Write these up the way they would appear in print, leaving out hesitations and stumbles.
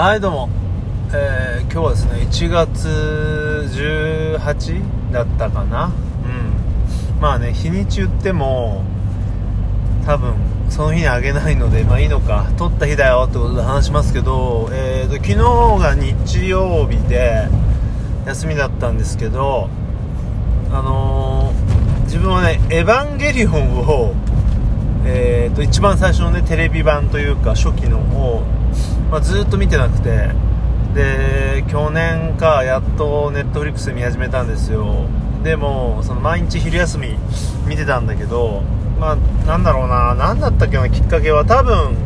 はいどうも、今日はですね1月18だったかな、まあね日にち言っても多分その日にあげないのでまあいいのか、撮った日だよってことで話しますけど、昨日が日曜日で休みだったんですけど、自分はねエヴァンゲリオンを一番最初のねテレビ版というか初期のを、ずっと見てなくて、で去年かやっとネットフリックスで見始めたんですよ。でもその毎日昼休み見てたんだけど、なんだろうな、何だったっけな、きっかけは多分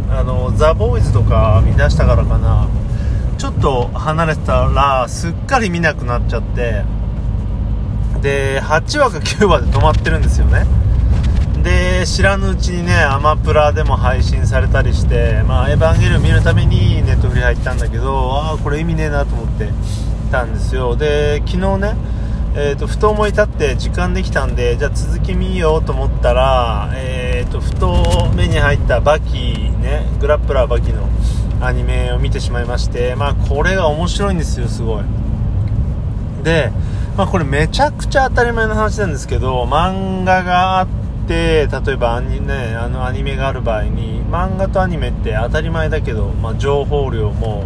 ザ・ボーイズとか見出したからかな、ちょっと離れてたらすっかり見なくなっちゃって、で8話か9話で止まってるんですよね。で知らぬうちにねアマプラでも配信されたりして、エヴァンゲリオン見るためにネットフリ入ったんだけど、これ意味ねえなと思ってたんですよ。で昨日ね、ふと思い立って時間できたんで、じゃあ続き見ようと思ったら、ふと目に入ったバキね、グラップラーバキのアニメを見てしまいまして、これが面白いんですよ、すごい。で、これめちゃくちゃ当たり前の話なんですけど、漫画があってで例えばアニメがある場合に漫画とアニメって当たり前だけど、情報量も、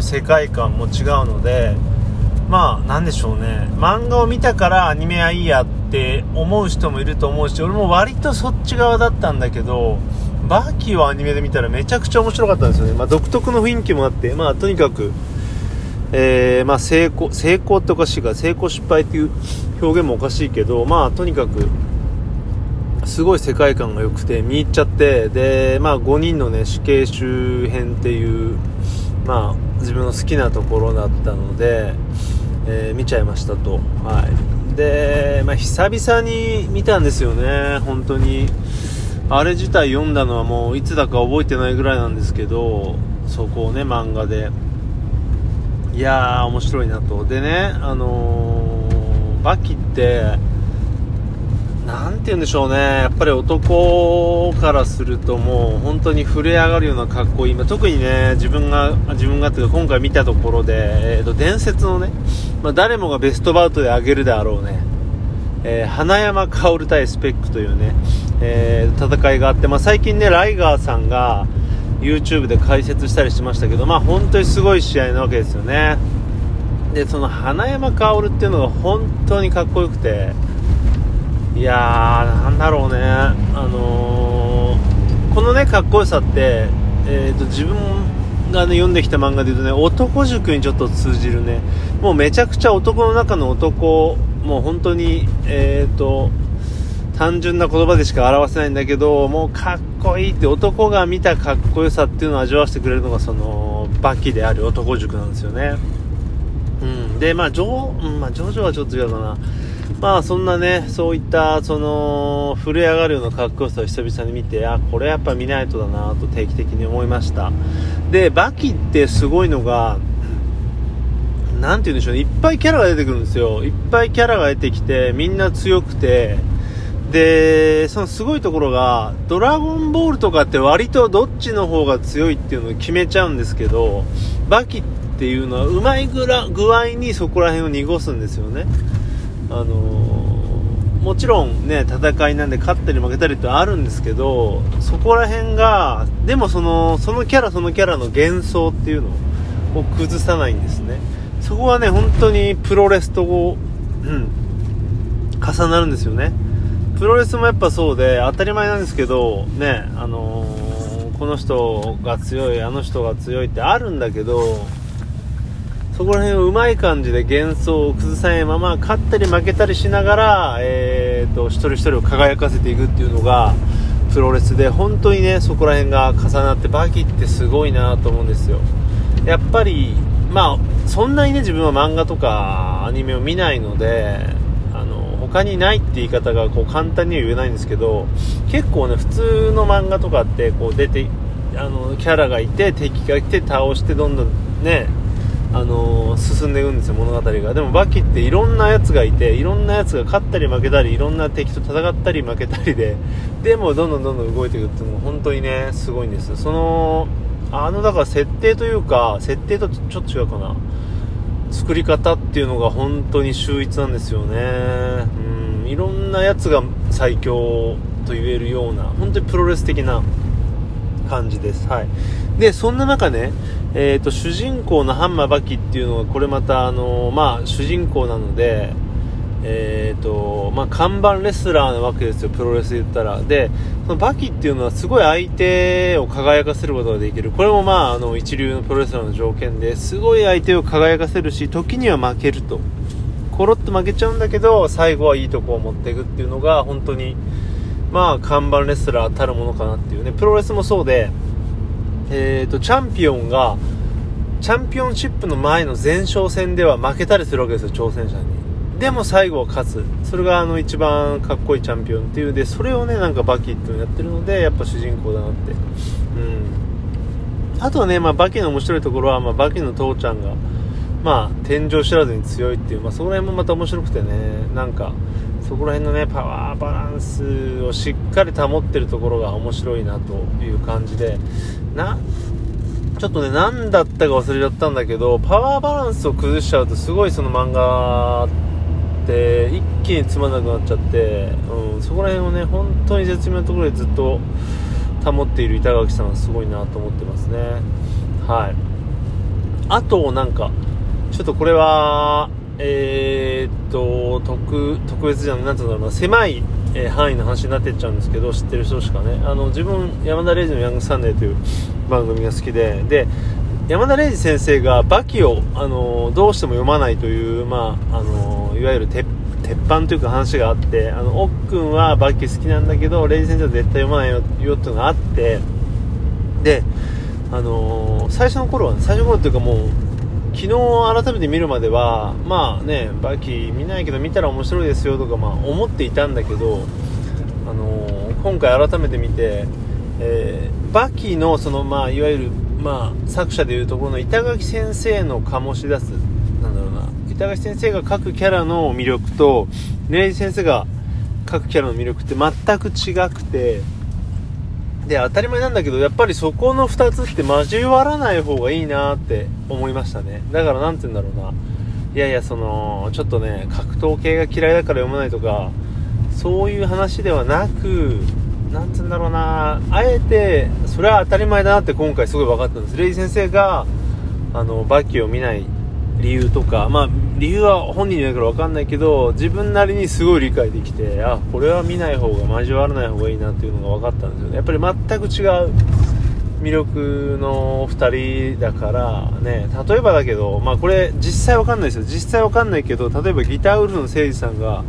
世界観も違うので、なんでしょうね、漫画を見たからアニメはいいやって思う人もいると思うし、俺も割とそっち側だったんだけど、バーキーをアニメで見たらめちゃくちゃ面白かったんですよね。独特の雰囲気もあって、とにかく、成功っておかしいから成功失敗っていう表現もおかしいけど、とにかくすごい世界観が良くて見入っちゃって、で、5人のね死刑囚編っていう、自分の好きなところだったので、見ちゃいましたと。で、久々に見たんですよね。本当にあれ自体読んだのはもういつだか覚えてないぐらいなんですけど、そこをね漫画で、いやー面白いなと。でね、バキってなんて言うんでしょうね、やっぱり男からするともう本当に震え上がるような格好いい、特にね自分がというか今回見たところで、伝説のね、誰もがベストバウトで挙げるであろうね、花山薫対スペックというね、戦いがあって、最近ねライガーさんが YouTube で解説したりしましたけど、本当にすごい試合なわけですよね。でその花山薫っていうのが本当にかっこよくて、いやーなんだろうね、このねかっこよさって、自分がね読んできた漫画でいうとね男塾にちょっと通じるね、もうめちゃくちゃ男の中の男、もう本当に単純な言葉でしか表せないんだけど、もうかっこいいって、男が見たかっこよさっていうのを味わわせてくれるのがそのバキである男塾なんですよね。でジョジョはちょっと違うかな。そんなねそういったその震え上がるようなかっこよさを久々に見て、これやっぱ見ないとだなと定期的に思いました。でバキってすごいのがなんて言うんでしょうね、いっぱいキャラが出てくるんですよ。いっぱいキャラが出てきてみんな強くて、でそのすごいところがドラゴンボールとかって割とどっちの方が強いっていうのを決めちゃうんですけど、バキっていうのはうまい具合にそこら辺を濁すんですよね。もちろんね戦いなんで勝ったり負けたりってあるんですけど、そこら辺がでもそのキャラの幻想っていうのを崩さないんですね。そこはね本当にプロレスと重なるんですよね。プロレスもやっぱそうで当たり前なんですけどね、この人が強いあの人が強いってあるんだけど、そこら辺をうまい感じで幻想を崩さないまま勝ったり負けたりしながら、一人一人を輝かせていくっていうのがプロレスで、本当にねそこら辺が重なってバキってすごいなと思うんですよ。やっぱりそんなにね自分は漫画とかアニメを見ないので他にないって言い方がこう簡単には言えないんですけど、結構ね普通の漫画とかってこう出てキャラがいて敵が来て倒してどんどんね進んでいくんですよ物語が。でもバキっていろんなやつがいていろんなやつが勝ったり負けたりいろんな敵と戦ったり負けたりでもどんどん動いていくっていうのが本当にねすごいんですよ。そのだから設定とちょっと違うかな、作り方っていうのが本当に秀逸なんですよね。いろんなやつが最強と言えるような、本当にプロレス的な感じです。はい。で、そんな中ね、主人公のハンマーバキっていうのが、これまた主人公なので、看板レスラーなわけですよ、プロレスで言ったら。で、そのバキっていうのはすごい相手を輝かせることができる。これも一流のプロレスラーの条件で、すごい相手を輝かせるし、時には負けると。コロッと負けちゃうんだけど、最後はいいとこを持っていくっていうのが、本当に看板レスラーたるものかなっていうね。プロレスもそうで、チャンピオンシップの前の前哨戦では負けたりするわけですよ、挑戦者に。でも最後は勝つ。それが一番かっこいいチャンピオンっていう。で、それをね、バキっていうのやってるので、やっぱ主人公だなって。あとはね、バキの面白いところは、バキの父ちゃんが、天井知らずに強いっていう、そこら辺もまた面白くてね、そこら辺のね、パワーバランスをしっかり保ってるところが面白いなという感じで、ちょっとね、何だったか忘れちゃったんだけど、パワーバランスを崩しちゃうと、すごいその漫画って一気につまんなくなっちゃって、そこら辺をね、本当に絶妙なところでずっと保っている板垣さんはすごいなと思ってますね。はい。あと、ちょっとこれは、特別じゃない、なんていうんだろうな、狭い範囲の話になってっちゃうんですけど、知ってる人しかね、自分、山田礼二のヤングサンデーという番組が好きで、山田礼二先生がバキを、どうしても読まないという、いわゆる鉄板というか話があって、おっくんはバキ好きなんだけど、礼二先生は絶対読まないよっていうのがあって、で、最初の頃っていうかもう、昨日改めて見るまではバキ見ないけど見たら面白いですよとか思っていたんだけど、今回改めて見て、バキのそのいわゆる作者でいうところの板垣先生の醸し出す板垣先生が描くキャラの魅力と礼二先生が描くキャラの魅力って全く違くて、で当たり前なんだけど、やっぱりそこの2つって交わらない方がいいなって思いましたね。だからなんて言うんだろうな、ちょっとね、格闘系が嫌いだから読まないとかそういう話ではなく、なんて言うんだろうな、あえてそれは当たり前だなって今回すごい分かったんです。礼二先生がバキを見ない理由とか、理由は本人じゃないから分かんないけど、自分なりにすごい理解できて、これは見ない方が、交わらない方がいいなっていうのが分かったんですよね。やっぱり全く違う魅力の2人だからね。例えばだけど、これ実際分かんないですよ、実際分かんないけど、例えばギターウルフの誠司さんが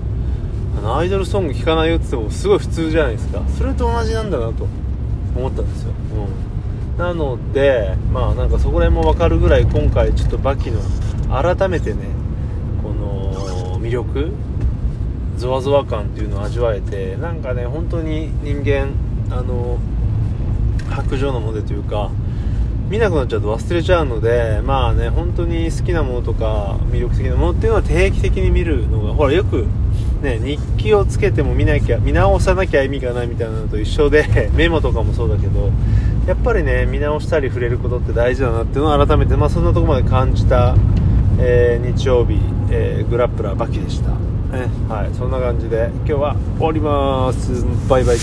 アイドルソング聴かないよって言ってもすごい普通じゃないですか。それと同じなんだなと思ったんですよ。なのでそこら辺も分かるぐらい、今回ちょっとバキの改めてね、この魅力、ゾワゾワ感っていうのを味わえて、本当に人間白状なものでというか、見なくなっちゃうと忘れちゃうので、本当に好きなものとか魅力的なものっていうのは定期的に見るのが、ほらよくね、日記をつけても見直さなきゃ意味がないみたいなのと一緒でメモとかもそうだけど、やっぱりね、見直したり触れることって大事だなっていうのを改めて、そんなところまで感じた、日曜日、グラップラーバキでした。はい、そんな感じで今日は終わります。バイバイ。